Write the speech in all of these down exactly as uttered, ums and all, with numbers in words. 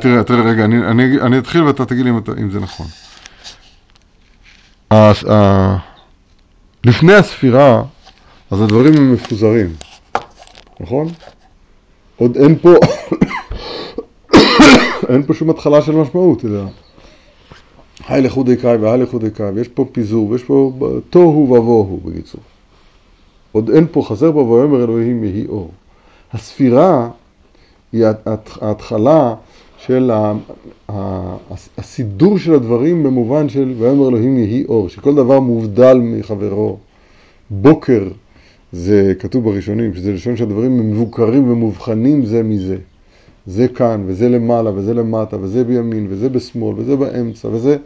תראה, תראה רגע, אני, אני, אני אתחיל ואתה תגיד לי אם, אם זה נכון. אז, uh, לפני הספירה, אז הדברים הם מפוזרים, נכון? עוד אין פה, אין פה שום התחלה של משמעות, אתה יודע. היי לחודי קאי והי לחודי קאי, ויש פה פיזור, ויש פה תוהו ובוהו בקיצור. עוד אין פה חסר פה ויאמר אלוהים יהי אור. הספירה היא ההתחלה של הסידור של הדברים במובן של ויאמר אלוהים יהי אור, שכל דבר מובדל מחברו. בוקר זה כתוב בראשונים, שזה לשון שהדברים מבוקרים ומובחנים זה מזה. זה כאן, וזה למעלה, וזה למטה, וזה בימין, וזה בשמאל, וזה באמצע, וזה...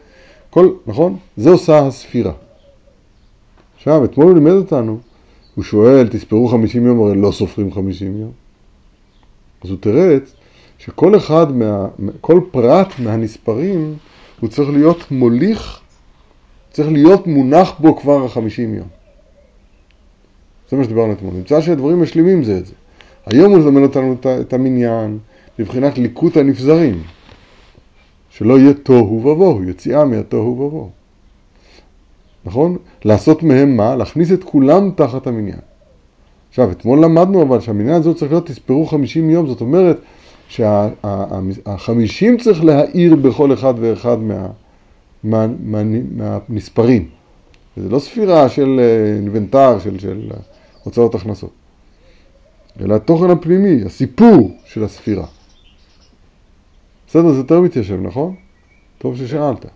כל, נכון? זה עושה הספירה. עכשיו, אתמול הוא לימד אותנו, הוא שואל, תספרו חמישים יום, הרי לא סופרים חמישים יום. אז הוא תראת שכל אחד, מה, כל פרט מהנספרים, הוא צריך להיות מוליך, צריך להיות מונח בו כבר החמישים יום. זה מה שדיברנו אתמול. נמצא שהדברים משלימים זה את זה. היום הוא זמן אותנו את המניין, מבחינת ליקוט הנפזרים, שלא יהיה תוהו ובוהו, יציאה מהתוהו ובוהו. נכון? לעשות מהם מה? להכניס את כולם תחת המניין. עכשיו, אתמול למדנו אבל שהמניין הזאת צריך להיות תספרו חמישים יום, זאת אומרת שהחמישים צריך להאיר בכל אחד ואחד מה, מה, מה, מה, מהנספרים. וזה לא ספירה של אינבנטר, של, של הוצאות הכנסות, אלא התוכן הפנימי, הסיפור של הספירה. בסדר, זה יותר מתיישב, נכון? טוב ששאלת.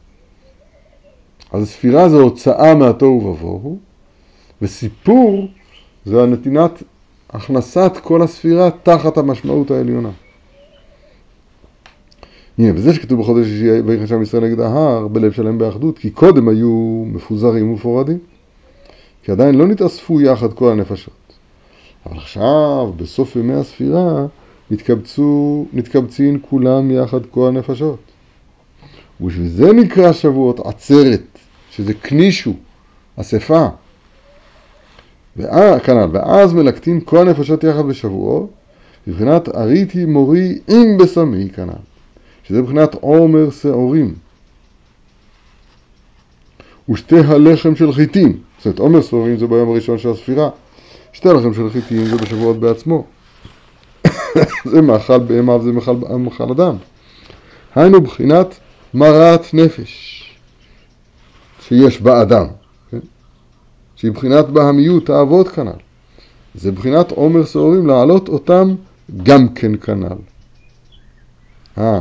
אז הספירה זו הוצאה מהתוהו ובוהו, וסיפור זה הנתינת הכנסת כל הספירה תחת המשמעות העליונה. הנה, וזה שכתוב בחודש שישי, ויחן שם ישראל נגד ההר, בלב שלם באחדות, כי קודם היו מפוזרים ומפורדים, כי עדיין לא נתאספו יחד כל הנפשות. אבל עכשיו, בסוף ימי הספירה, נתקבצו, נתקבצים כולם יחד כל הנפשות. ובשביל זה נקרא שבועות עצרת, שזה כנישו, אספה. ואז, כנל, ואז מלקטים כל הנפשות יחד בשבועות, מבחינת אריתי מורי עם בשמי כנל, שזה מבחינת עומר שעורים. ושתי הלחם של חיטים, זאת אומרת, עומר שעורים זה ביום הראשון של הספירה, שתי הלחם של חיטים זה בשבועות בעצמו. זה מאכל בהמה, זה מאכל אדם. היינו בחינת מרת נפש שיש באדם, כן? שהיא בחינת בהמיות, האבות כנל. זה בחינת עומר שעורים, להעלות אותם גם כן כנל. אה,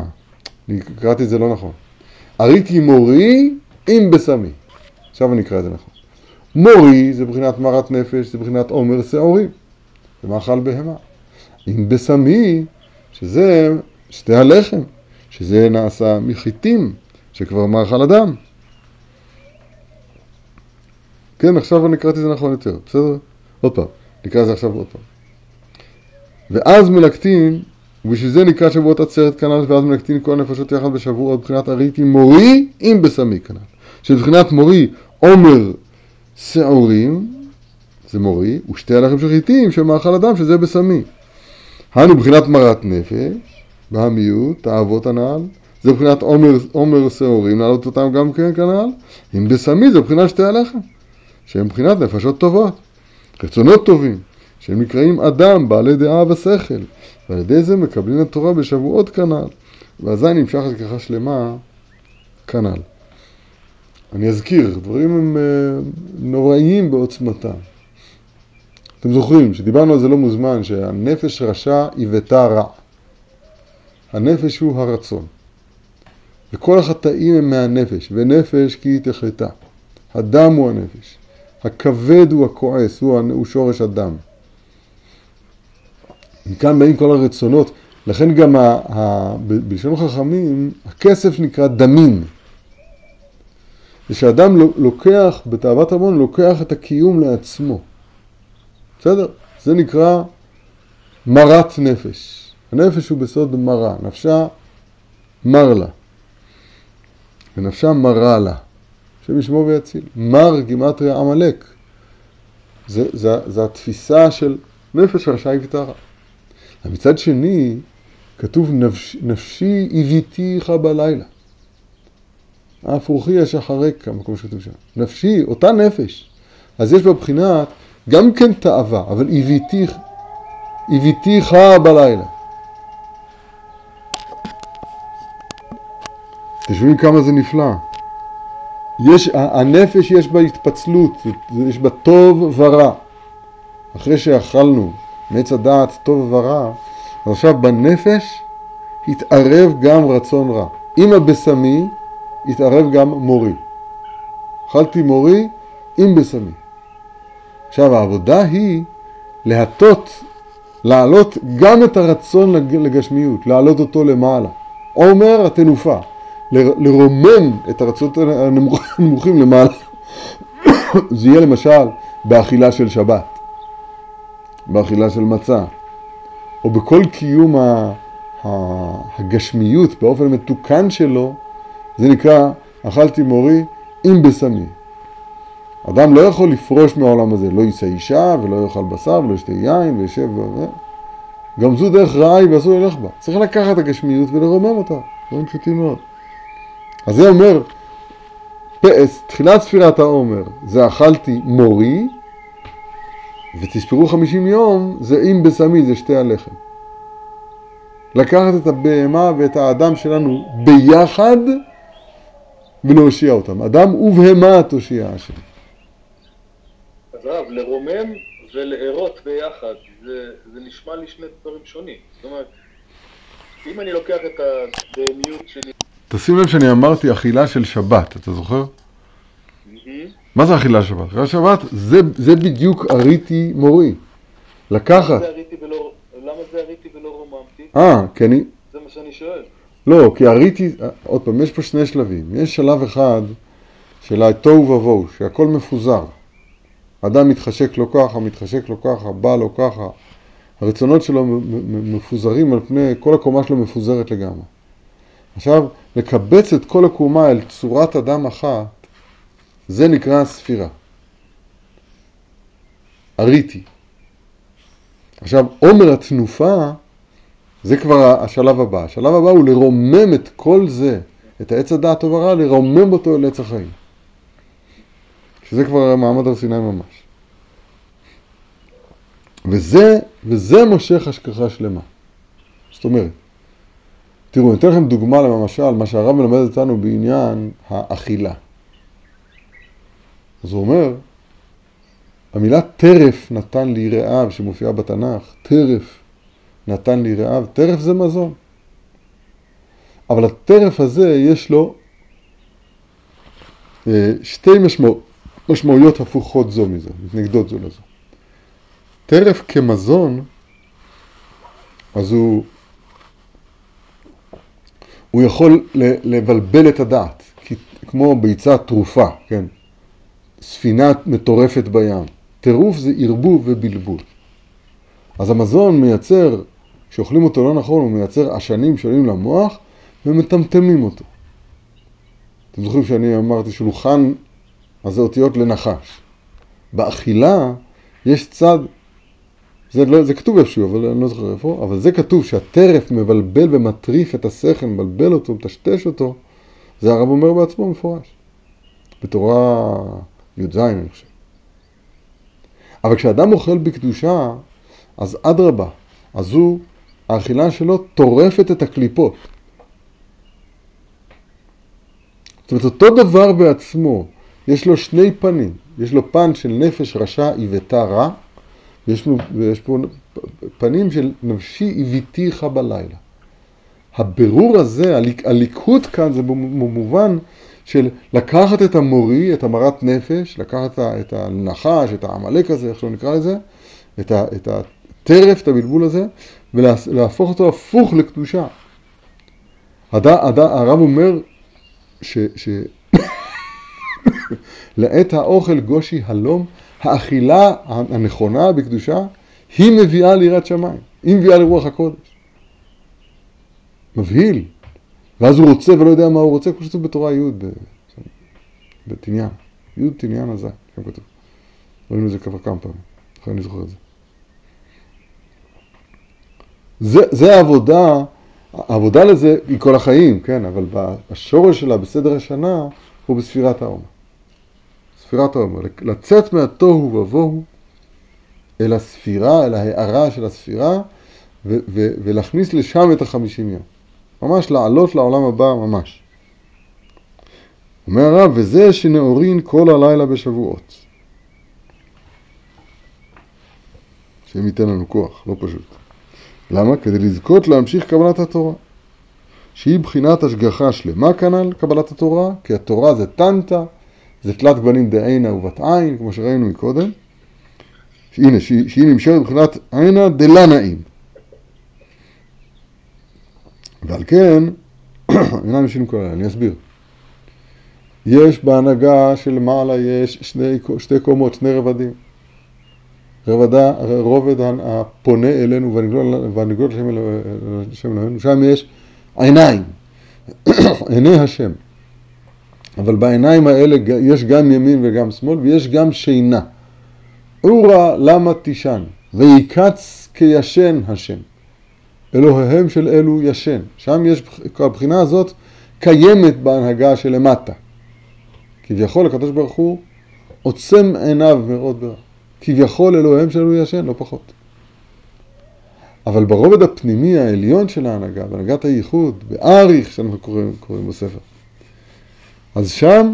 אני קראתי את זה לא נכון. אריתי מורי עם בשמי. עכשיו אני אקרא את זה נכון. מורי זה בחינת מרת נפש, זה בחינת עומר שעורים. זה מאכל בהמה. עם בשמי, שזה שתי הלחם, שזה נעשה מחיטים, שכבר מאכל אדם. כן, עכשיו אני קראתי את זה נכון יותר, בסדר? עוד פעם, נקרא את זה עכשיו עוד פעם. ואז מלקטין, ובשביל זה נקרא שבועות עצרת כנל, ואז מלקטין כל הנפשות יחד בשבועות, בחינת אריתי מורי עם בשמי כנל. שבחינת מורי, עומר שעורים, זה מורי, ושתי הלחם שחיטים, שמאכל אדם, שזה בשמי. היינו בחינת מרת נפש, בהמיות, תאוות הנעל, זה בחינת עומר, עומר שעורים, נעלות אותם גם כן כנעל, עם בשמי זה בחינת שתי הלחם, שהם בחינת נפשות טובות, רצונות טובים, שהם נקראים אדם, בעלי דעה ושכל, ועל ידי זה מקבלים התורה בשבועות כנעל, ואזי נמשך ככה שלמה כנעל. אני אזכיר, דברים הם נוראים בעוצמתם. אתם זוכרים שדיברנו על זה לא מוזמן, שהנפש רשע היוותה רע. הנפש הוא הרצון. וכל החטאים הם מהנפש, ונפש כי היא תחטא. הדם הוא הנפש. הכבד הוא הכועס, הוא שורש הדם. מכאן באים כל הרצונות, לכן גם ה- ה- ב- בלשון חכמים, הכסף נקרא דמים. זה שאדם לוקח, בתאוות המון, לוקח את הקיום לעצמו. בסדר? זה נקרא מרת נפש. הנפש הוא בסוד מרה. נפשה מר לה. ונפשה מרה לה. שמשמו ויציל. מר גימטריה עמלק. זה, זה, זה התפיסה של נפש רשע ותרה. מצד שני, כתוב נפש, נפשי הביתיך בלילה. אף רוחי אשחרקה, המקום שכתוב שם. נפשי, אותה נפש. אז יש בבחינת גם כן תאווה, אבל הביתיך, הביתיך בלילה. תשמעים כמה זה נפלא. יש, הנפש יש בה התפצלות, יש בה טוב ורע. אחרי שאכלנו מעץ הדעת טוב ורע, עכשיו בנפש התערב גם רצון רע. אם הבשמי, התערב גם מורי. אכלתי מורי עם בשמי. עכשיו העבודה היא להטות, להעלות גם את הרצון לגשמיות, להעלות אותו למעלה. עומר התנופה, ל- לרומם את הרצונות הנמוכים למעלה. זה יהיה למשל באכילה של שבת, באכילה של מצה, או בכל קיום ה- ה- הגשמיות באופן מתוקן שלו. זה נקרא אכלתי מורי עם בשמי. אדם לא יכול לפרוש מהעולם הזה, לא יישא אישה ולא יאכל בשר ולא ישתה יין וישב ו... גם זו דרך רעי ועשו ילך בה. צריך לקחת את הגשמיות ולרומם אותה, דברים פשוטים מאוד. אז זה אומר, תחילת ספירת העומר, זה אכלתי מורי, ותספרו חמישים יום, זה עם בשמי, זה שתי הלחם. לקחת את הבהמה ואת האדם שלנו ביחד, ולהושיע אותם. אדם ובהמה תושיע השם. אז רב, לרומם ולערות ביחד, זה, זה נשמע לי שני דברים שונים. זאת אומרת, אם אני לוקח את הבהמיות שלי, תשים לב שאני אמרתי אכילה של שבת, אתה זוכר? Mm-hmm. מה זה אכילה של שבת? אכילה של שבת זה, זה בדיוק אריתי מורי. לקחת. למה זה אריתי ולא, למה זה אריתי ולא רוממתי? אה, כי אני... זה מה שאני שואל. לא, כי אריתי... עוד פעם, יש פה שני שלבים. יש שלב אחד של התוהו ובוהו, שהכל מפוזר. אדם מתחשק לו ככה, מתחשק לו ככה, בא לו ככה. הרצונות שלו מפוזרים על פני... כל הקומה שלו מפוזרת לגמרי. עכשיו, לקבץ את כל הקומה אל צורת אדם אחת, זה נקרא ספירה. אריתי. עכשיו, עומר התנופה, זה כבר השלב הבא. השלב הבא הוא לרומם את כל זה, את העץ הדעת טוב ורע, לרומם אותו אל עץ החיים. שזה כבר מעמד הר סיני ממש. וזה, וזה מושך השכחה שלמה. זאת אומרת, תראו, אני אתן לכם דוגמה למשל, מה שהרב מלמד אותנו בעניין האכילה. אז הוא אומר, המילה טרף נתן לי רעב שמופיעה בתנ"ך, טרף נתן לי רעב, טרף זה מזון. אבל הטרף הזה יש לו שתי משמעו, משמעויות הפוכות זו מזה, מתנגדות זו לזו. טרף כמזון, אז הוא... הוא יכול לבלבל את הדעת, כמו ביצה תרופה, כן? ספינה מטורפת בים. טירוף זה ערבוב ובלבול. אז המזון מייצר, כשאוכלים אותו לא נכון, הוא מייצר עשנים שעולים למוח ומטמטמים אותו. אתם זוכרים שאני אמרתי שולחן, אז זה אותיות לנחש. באכילה יש צד, זה, לא, זה כתוב איפשהו, אבל אני לא זוכר איפה, אבל זה כתוב שהטרף מבלבל ומטריף את השכל, מבלבל אותו, מטשטש אותו, זה הרב אומר בעצמו מפורש. בתורה י"ז אני חושב. אבל כשאדם אוכל בקדושה, אז אדרבה, אז הוא, האכילה שלו טורפת את הקליפות. זאת אומרת, אותו דבר בעצמו, יש לו שני פנים, יש לו פן של נפש רשע איבטה רע, יש, יש פה פנים של נפשי הביתיך בלילה. הבירור הזה, הליקוט כאן, זה במובן של לקחת את המורי, את המרת נפש, לקחת את הנחש, את העמלק הזה, איך לא נקרא לזה, את, ה, את הטרף, את הבלבול הזה, ולהפוך אותו הפוך לקדושה. הד, הד, הרב אומר ש... ש... לעת האוכל גושי הלום, האכילה הנכונה בקדושה היא מביאה ליראת שמיים, היא מביאה לרוח הקודש. מבהיל. ואז הוא רוצה ולא יודע מה הוא רוצה, כמו שכתוב בתורה י' בתניין. י' תניין הזה, שם כתוב. ראינו את זה כבר כמה פעמים, אחרי אני זוכר את זה. זה, זה העבודה העבודה לזה היא כל החיים, כן, אבל בשורש שלה, בסדר השנה, הוא בספירת העומר. ספירת העומר, לצאת מהתוהו ובוהו אל הספירה, אל ההערה של הספירה, ו- ו- ולהכניס לשם את החמישים יום. ממש לעלות לעולם הבא, ממש. אומר הרב, וזה שנאורין כל הלילה בשבועות. שהם ייתן לנו כוח, לא פשוט. למה? כדי לזכות להמשיך קבלת התורה. שהיא בחינת השגחה שלמה כנ"ל, קבלת התורה, כי התורה זה טנטה, זה תלת גוונים דעינה ובת עין, כמו שראינו מקודם. הנה, שהיא, שהיא נמשרת בחינת עינה דלה נעים. ועל כן, אינם ישנים כל הלילה, אני אסביר. יש בהנהגה של מעלה, יש שני, שתי קומות, שני רבדים. רבדה, רובד הפונה אלינו והנגלות לשם אלינו, שם יש עיניים, עיני השם. אבל בעיניים האלה יש גם ימין וגם שמאל, ויש גם שינה. אורה למה תישן, ויקץ כישן השם. אלוהיהם של אלו ישן. שם יש, הבחינה הזאת קיימת בהנהגה של למטה. כביכול, הקדוש ברוך הוא עוצם עיניו מראות ברע. כביכול אלוהים שלנו ישן, לא פחות. אבל ברובד הפנימי העליון של ההנהגה, בהנהגת הייחוד, באריך שאנחנו קוראים, קוראים בספר, אז שם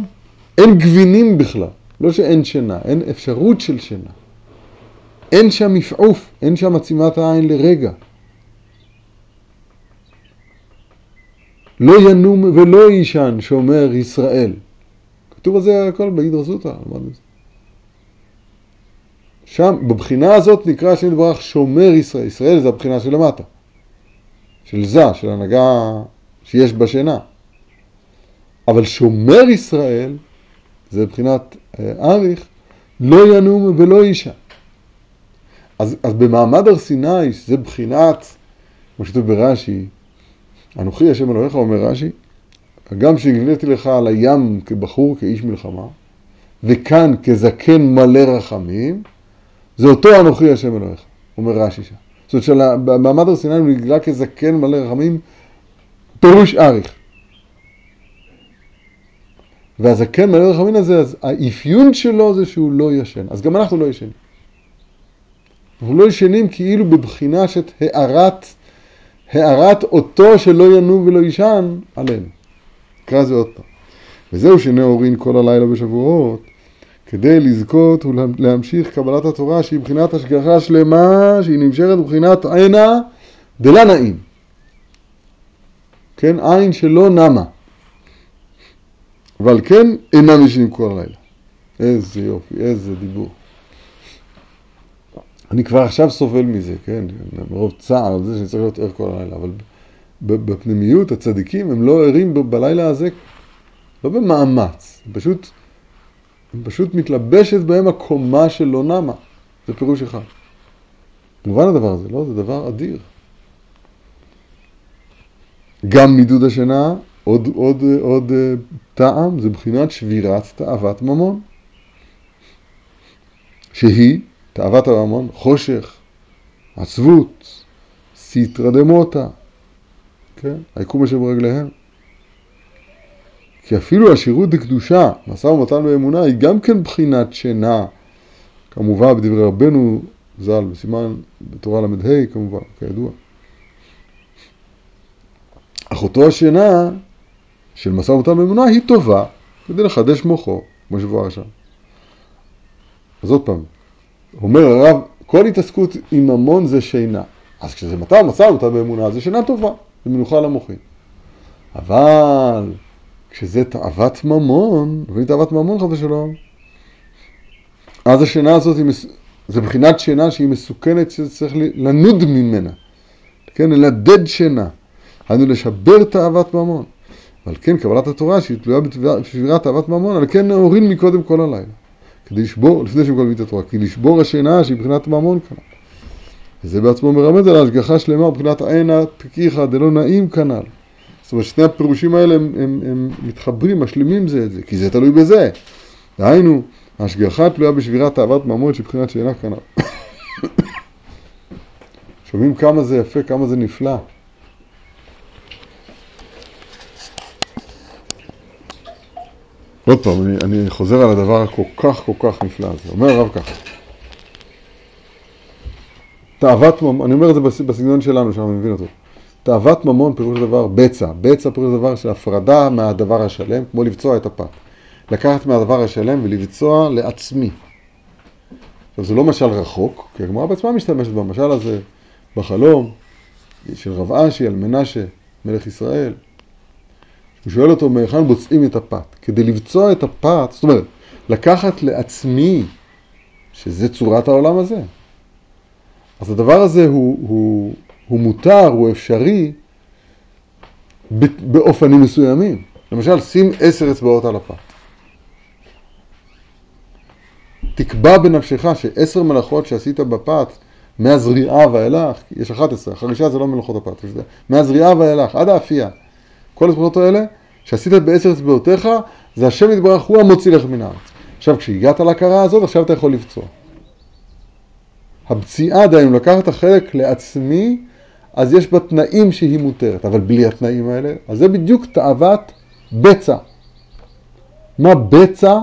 אין גבינים בכלל, לא שאין שינה, אין אפשרות של שינה. אין שם מפעוף, אין שם עצימת העין לרגע. לא ינום ולא ישן שומר ישראל. כתוב על זה הכל בהדרסותא, למדנו את זה. שם, בבחינה הזאת נקרא השם יתברך שומר ישראל. ישראל זה הבחינה של למטה. של זה, של הנהגה שיש בה שינה. אבל שומר ישראל, זה בבחינת אריך, לא ינום ולא ישן. אז, אז במעמד הר סיני, זה בחינת, כמו שכתוב ברש"י, אנוכי השם אלוהיך, אומר רש"י, גם שהגליתי לך על הים כבחור, כאיש מלחמה, וכאן כזקן מלא רחמים, זה אותו אנוכי השם אלוהיך, אומר רש"י שם. זאת אומרת, במעמד הר סיני הוא נגלה כזקן מלא רחמים, פירוש אריך. והזקן מלא רחמים הזה, אז האפיון שלו זה שהוא לא ישן. אז גם אנחנו לא ישנים. אנחנו לא ישנים כאילו בבחינה שאת הערת, הערת אותו שלא ינום ולא ישן עלינו. נקרא זה עוד פעם. וזהו שנאורין כל הלילה בשבועות, כדי לזכות ולהמשיך קבלת התורה שהיא בחינת השגחה שלמה, שהיא נמשכת בחינת עינה דלה נעים. כן, עין שלא נמה. אבל כן, אינם ישנים כל הלילה. איזה יופי, איזה דיבור. אני כבר עכשיו סובל מזה, כן? מרוב צער על זה שאני צריך להיות ער כל הלילה, אבל בפנימיות הצדיקים הם לא ערים בלילה הזה, לא במאמץ, פשוט... פשוט מתלבשת בהם הקומה שלא נמה. זה פירוש אחד. במובן הדבר הזה, לא? זה דבר אדיר. גם מידוד השינה, עוד, עוד, עוד טעם, זה בחינת שבירת תאוות ממון. שהיא, תאוות הממון, חושך, עצבות, סיטרא דמותא, כן? היקום אשר ברגליהם. כי אפילו השירות דקדושה, משא ומתן באמונה, היא גם כן בחינת שינה. כמובן, בדברי רבנו ז"ל, בסימן בתורה למדהי, כמובן, כידוע. אך אותו השינה של משא ומתן באמונה היא טובה, כדי לחדש מוחו, כמו שבוע השם. אז עוד פעם, אומר הרב, כל התעסקות עם ממון זה שינה. אז כשזה מתן, משא ומתן באמונה, זה שינה טובה, זה מנוחה למוחים. אבל... כשזה תאוות ממון, והיא תאוות ממון חד ושלום, אז השינה הזאת, זה בחינת שינה שהיא מסוכנת, שצריך לנוד ממנה, כן, ללדד שינה, היינו לשבר תאוות ממון, אבל כן, קבלת התורה שהיא תלויה בשבירת תאוות ממון, אבל כן נאורין מקודם כל הלילה, כדי לשבור, לפני שמקבלים את התורה, כי לשבור השינה שהיא בחינת ממון כנ"ל, וזה בעצמו מרמז על ההשגחה שלמה, בחינת עינה פקיחה דלא נעים כנ"ל, זאת אומרת, שני הפירושים האלה הם, הם, הם מתחברים, משלימים זה את זה, כי זה תלוי בזה. דהיינו, ההשגחה תלויה בשבירת תאוות ממון שבחינת שינה כנ"ל. שומעים כמה זה יפה, כמה זה נפלא. עוד פעם, אני, אני חוזר על הדבר הכל כך כל כך נפלא הזה. אומר הרב ככה. תאוות ממון, אני אומר את זה בסגנון שלנו, שאני מבין אותו. תאוות ממון פירוש דבר בצע. בצע פירוש דבר של הפרדה מהדבר השלם, כמו לבצוע את הפת. לקחת מהדבר השלם ולבצוע לעצמי. עכשיו זה לא משל רחוק, כי הגמרא בעצמה משתמשת במשל הזה, בחלום, של רב אשי על מנשה, מלך ישראל. הוא שואל אותו, מהיכן בוצעים את הפת? כדי לבצוע את הפת, זאת אומרת, לקחת לעצמי, שזה צורת העולם הזה. אז הדבר הזה הוא, הוא, הוא מותר, הוא אפשרי, באופנים מסוימים. למשל, שים עשר אצבעות על הפת. תקבע בנפשך שעשר מלאכות שעשית בפת, מהזריעה ואילך, יש אחת עשרה, חרישה זה לא מלאכות הפת, זה מהזריעה ואילך, עד האפייה. כל הזכויות האלה, שעשית בעשר אצבעותיך, זה השם יתברך, הוא המוציא לך מן הארץ. עכשיו, כשהגעת להכרה הזאת, עכשיו אתה יכול לבצוע. הבציעה דהיינו, לקחת החלק לעצמי, אז יש בה תנאים שהיא מותרת, אבל בלי התנאים האלה, אז זה בדיוק תאוות בצע. מה בצע?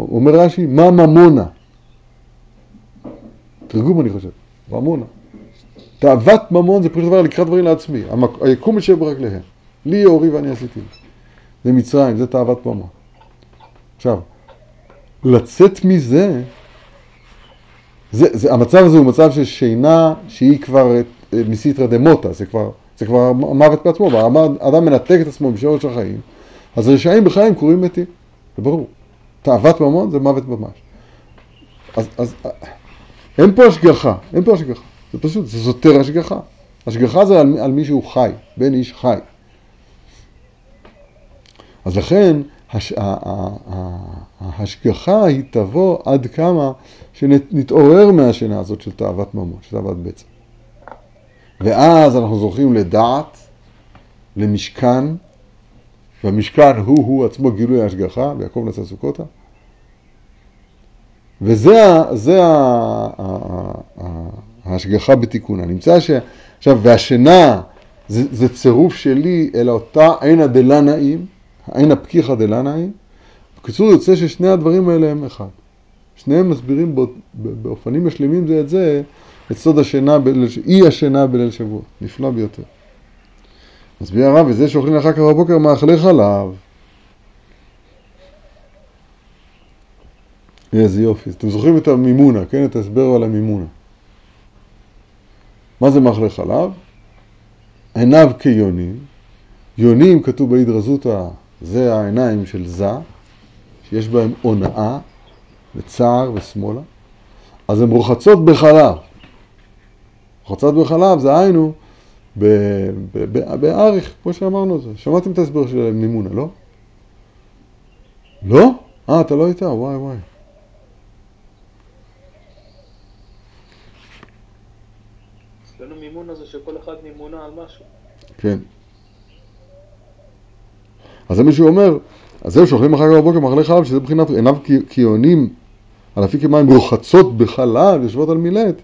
אומר רש"י, מה ממונה? תרגום אני חושב, ממונה. תאוות ממון זה פשוט דבר לקראת דברים לעצמי. היקום יושב רק להם. לי אורי ואני עשיתי. זה מצרים, זה תאוות ממון. עכשיו, לצאת מזה, זה, זה, המצב הזה הוא מצב של שינה שהיא כבר מסיטרא דמותא. זה כבר, זה כבר מוות בעצמו. האדם מנתק את עצמו בשאלות של החיים. אז הרשעים בחיים קוראים מתים. זה ברור. תאוות ממון זה מוות ממש. אז, אז, אין פה השגחה. אין פה השגחה. זה פשוט, זה סותר השגחה. השגחה זה על, על מישהו חי, בן איש חי. אז לכן, הש, ה, ה, ה, ההשגחה היא תבוא עד כמה שנתעורר מהשינה הזאת של תאוות ממון, של תאוות בצע. ואז אנחנו זוכים לדעת, למשכן, והמשכן הוא הוא עצמו גילוי ההשגחה, ויעקב נשא סוכותה. וזה ה... זה ה, ה, ה ההשגחה בתיקונה. נמצא ש... עכשיו, והשינה זה, זה צירוף שלי אל אותה עין דלא נעים, העין הפקיחה דלא נעים. בקיצור יוצא ששני הדברים האלה הם אחד. שניהם מסבירים בא, באופנים משלימים זה את זה, את סוד השינה, בליל, אי השינה בליל שבועות. נפלא ביותר. מסביר הרב, וזה שאוכלים אחר כך בבוקר מאכלי חלב. איזה יופי. אתם זוכרים את המימונה, כן? את הסברו על המימונה. מה זה מאכלי חלב? עיניו כיונים. יונים, כתוב בהדרזותא, זה העיניים של זה, שיש בהם הונאה, וצער ושמאלה. אז הן רוחצות בחלב. רוחצות בחלב, זה היינו, באריך, כמו שאמרנו זה. שמעתם את ההסבר של מימונה, לא? לא? אה, אתה לא איתה, וואי וואי. לנו מימון הזה שכל אחד מימונה על משהו. כן. אז זה מישהו אומר, אז זהו שאוכלים אחר כך בבוקר מאכלי חלב, שזה בחינת עיניו כיונים, על אפיקי מים רוחצות בחלב, יושבות על מילת,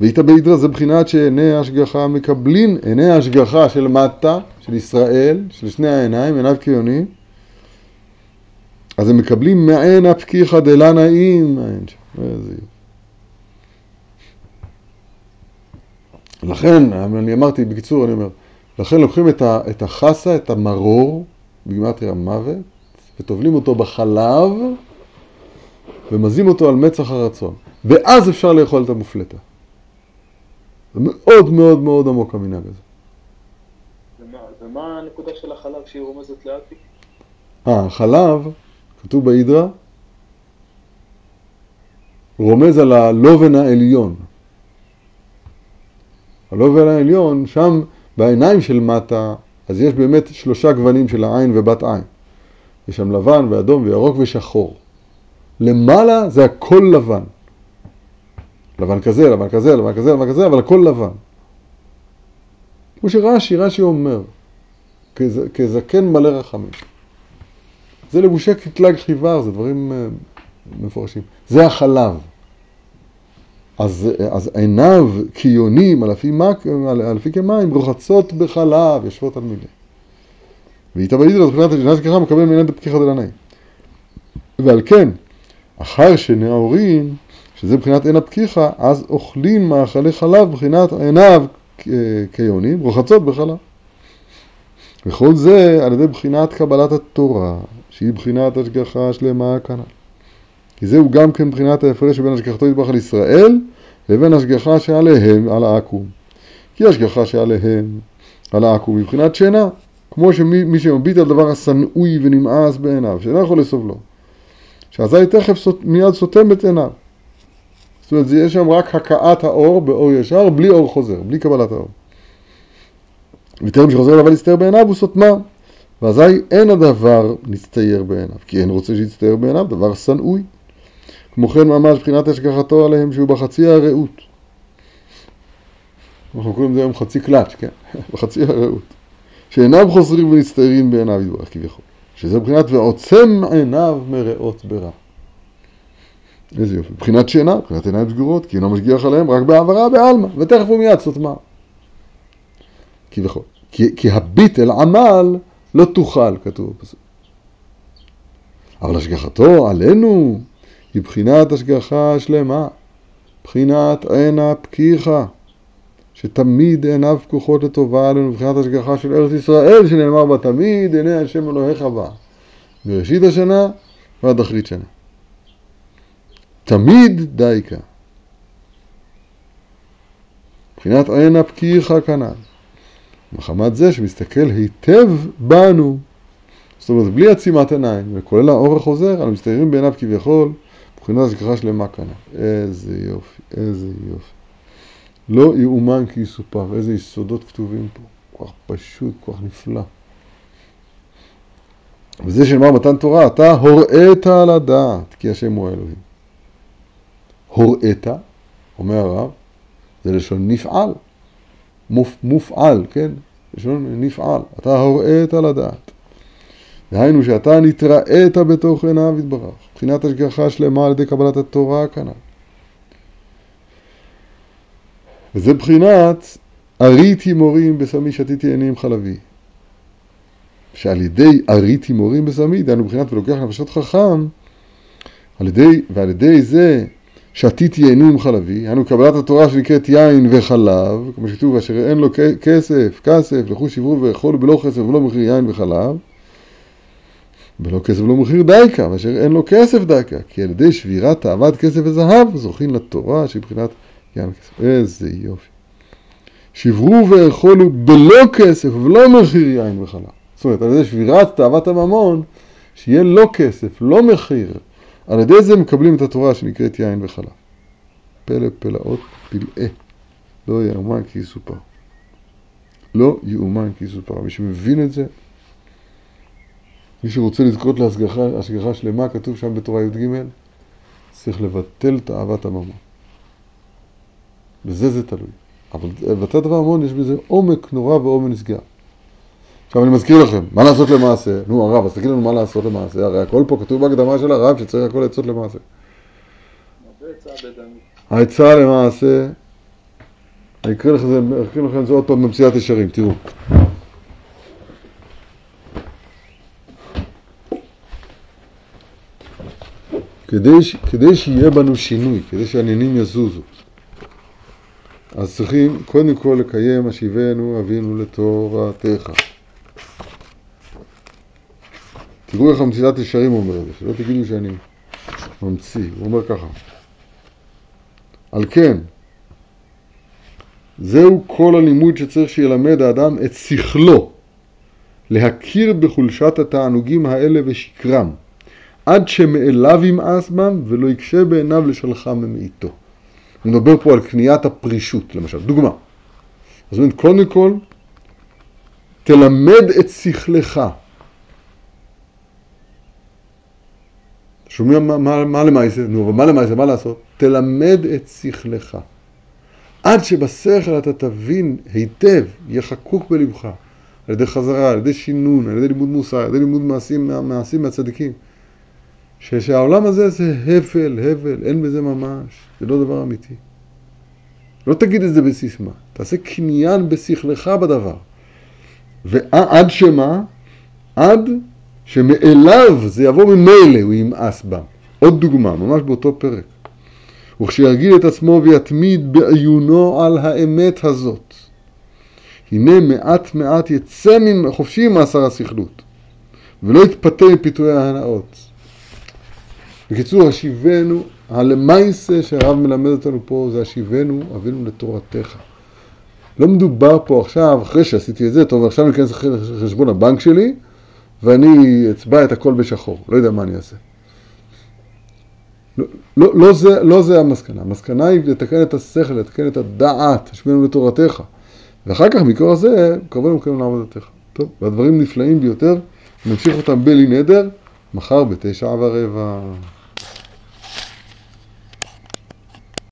ואיתה בהדרה, זה בחינת שעיני ההשגחה מקבלים, עיני ההשגחה של מטה, של ישראל, של שני העיניים, עיניו כיונים, אז הם מקבלים מעין הפקיחה דלא נעים, איזה יופי. לכן, אני אמרתי, בקיצור, אני אומר, לכן לוקחים את, ה, את החסה, את המרור, בגימטריה המוות, וטובלים אותו בחלב, ומזים אותו על מצח הרצון. ואז אפשר לאכול את המופלטה. זה מאוד מאוד מאוד עמוק המנהג הזה. ומה, ומה הנקודה של החלב שהיא רומזת לאתי? אה, החלב, כתוב בהידרה, רומז על הלובן העליון. הלובן העליון, שם בעיניים של מטה, אז יש באמת שלושה גוונים של העין ובת עין. יש שם לבן ואדום וירוק ושחור. למעלה זה הכל לבן. לבן כזה, לבן כזה, לבן כזה, לבן כזה, אבל הכל לבן. כמו שרש"י, רש"י אומר, כז, כזקן מלא רחמים. זה לבושי כתלג חיוור, זה דברים מפורשים. זה החלב. אז, אז עיניו כיונים, אלפי, אלפי כמיים, רוחצות בחלב, ישבות על מילה. ואיתה באידרה זו בחינת הג'נז ככה מקבל מילנת הפתיחה דלנאי. ועל כן, אחר שנאורים, שזה בחינת אין הפתיחה, אז אוכלים מאכלי חלב בחינת עיניו כיונים, רוחצות בחלב. וכל זה על ידי בחינת קבלת התורה, שהיא בחינת השגחה שלמה כנ"ל. כי זהו גם כן בחינת ההפרש שבין השגחתו יתברך על ישראל, לבין השגחה שעליהם על העקום. כי השגחה שעליהם על העקום היא בחינת שינה, כמו שמי שמביט על דבר הסנאוי ונמאס בעיניו, שאינו יכול לסובלו. שאזי תכף סוט, מיד סותם את עיניו. זאת אומרת, זה יש שם רק הקעת האור באור ישר, בלי אור חוזר, בלי קבלת האור. וטרם שחוזר לבא להסתער בעיניו, הוא סותמה. ואזי אין הדבר נצטייר בעיניו, כי אין רוצה שיצטייר בעיניו, דבר סנאוי. כמו כן ממש בחינת השגחתו עליהם, שהוא בחצי הרעות. אנחנו קוראים זה היום חצי קלאץ', כן? בחצי הרעות. שאינם חוזרים ונצטערים בעיניו יתברך כביכול. שזה בחינת ועוצם עיניו מראות ברע. איזה יופי. בחינת שינה, בחינת עיניים סגורות, כי אינו משגיח עליהם רק בעברה בעלמה, ותכף ומיד סותמה. כביכול. כי, כי הביט אל עמל לא תוכל, כתוב בפסוק. אבל השגחתו עלינו היא בחינת השגחה השלמה, בחינת עין הפקיחה, שתמיד עיניו פקוחות לטובה עלינו, בחינת השגחה של ארץ ישראל, שנאמר בה תמיד עיני השם אלוהיך בה, בראשית השנה ועד אחרית שנה. תמיד דייקה. בחינת עין הפקיחה כנ"ל. מחמת זה שמסתכל היטב בנו, זאת אומרת, בלי עצימת עיניים, וכולל האור החוזר, אנחנו מסתערים בעיניו כביכול, מבחינת השגחה שלמה כאן. איזה יופי, איזה יופי. לא יאומן כי יסופר, איזה יסודות כתובים פה. כוח פשוט, כוח נפלא. וזה שנאמר מתן תורה, אתה הוראת על הדעת, כי השם הוא האלוהים. הוראת, אומר הרב, זה לשון נפעל. מופ, מופעל, כן? לשון נפעל. אתה הוראת על הדעת. דהיינו שאתה נתראית בתוך עיניו יתברך, בחינת השגחה שלמה על ידי קבלת התורה כנ"ל. וזה בחינת אריתי מורים בסמי שתיתי עיני עם חלבי. שעל ידי אריתי מורים בסמי, דהיינו בחינת ולוקח נפשות חכם, על ידי, ועל ידי זה שתיתי עיני עם חלבי, דהיינו קבלת התורה שנקראת יין וחלב, כמו שכתוב, אשר אין לו כסף, כסף, לכו שברו ואכולו בלא כסף ולא מחיר יין וחלב, בלא כסף לא מחיר דייקה, ואשר אין לו כסף דייקה, כי על ידי שבירת תאוות כסף וזהב, זוכים לתורה שבחינת יין וכסף. איזה יופי. שברו ואכולו בלא כסף ולא מחיר יין וחלב. זאת אומרת, על ידי שבירת תאוות הממון, שיהיה לא כסף, לא מחיר. על ידי זה מקבלים את התורה שנקראת יין וחלב. פלא פלאות פלאה. לא יאומן כי יסופר. לא יאומן כי יסופר. מי שמבין את זה, מי שרוצה לזכות להשגחה שלמה, כתוב שם בתורה י' ג', צריך לבטל תאוות הממון. בזה זה תלוי. אבל לבטל תאוות הממון יש בזה עומק נורא ועומק נסגר. עכשיו אני מזכיר לכם, מה לעשות למעשה? נו הרב, אז תגיד לנו מה לעשות למעשה. הרי הכל פה כתוב בהקדמה של הרב שצריך הכל לעשות למעשה. ההצעה למעשה, אני אקריא לכם זה עוד פעם במציאת ישרים, תראו. כדי, ש... כדי שיהיה בנו שינוי, כדי שהעניינים יזוזו, אז צריכים קודם כל לקיים השיבנו אבינו לתורתך. תראו איך המציאת ישרים אומר את זה, שלא תגידו שאני ממציא, הוא אומר ככה. על כן, זהו כל הלימוד שצריך שילמד האדם את שכלו, להכיר בחולשת התענוגים האלה ושקרם. עד שמאליו ימאס בם ולא יקשה בעיניו לשלחם ממעיתו. הוא מדבר פה על קניית הפרישות, למשל. דוגמה. אז אומרת, קודם כל, תלמד את שכלך. שומע מה, מה, מה למעשה? נו, מה למעשה? מה לעשות? תלמד את שכלך. עד שבשכל אתה תבין היטב, יהיה חקוק בלבך, על ידי חזרה, על ידי שינון, על ידי לימוד מוסר, על ידי לימוד מעשים, מעשים מהצדיקים. שהעולם הזה זה הפל, הפל, אין בזה ממש, זה לא דבר אמיתי. לא תגיד את זה בסיסמה, תעשה קניין בשכלך בדבר. ועד שמה? עד שמאליו זה יבוא ממילא, הוא ימאס בה. עוד דוגמה, ממש באותו פרק. וכשירגיל את עצמו ויתמיד בעיונו על האמת הזאת, הנה מעט מעט יצא חופשי מעשר הסכלות, ולא יתפתה מפיתויי ההנאות. בקיצור, השיבנו, הלמייסה שהרב מלמד אותנו פה, זה השיבנו, אבינו לתורתך. לא מדובר פה עכשיו, אחרי שעשיתי את זה, טוב, עכשיו אני אכנס לחשבון הבנק שלי, ואני אצבע את הכל בשחור, לא יודע מה אני אעשה. לא, לא, לא, זה, לא זה המסקנה. המסקנה היא לתקן את השכל, לתקן את הדעת, השמינו לתורתך. ואחר כך, מכוח זה, כמובן ומקיים לעבודתך. טוב, והדברים נפלאים ביותר, נמשיך אותם בלי נדר, מחר בתשע ורבע.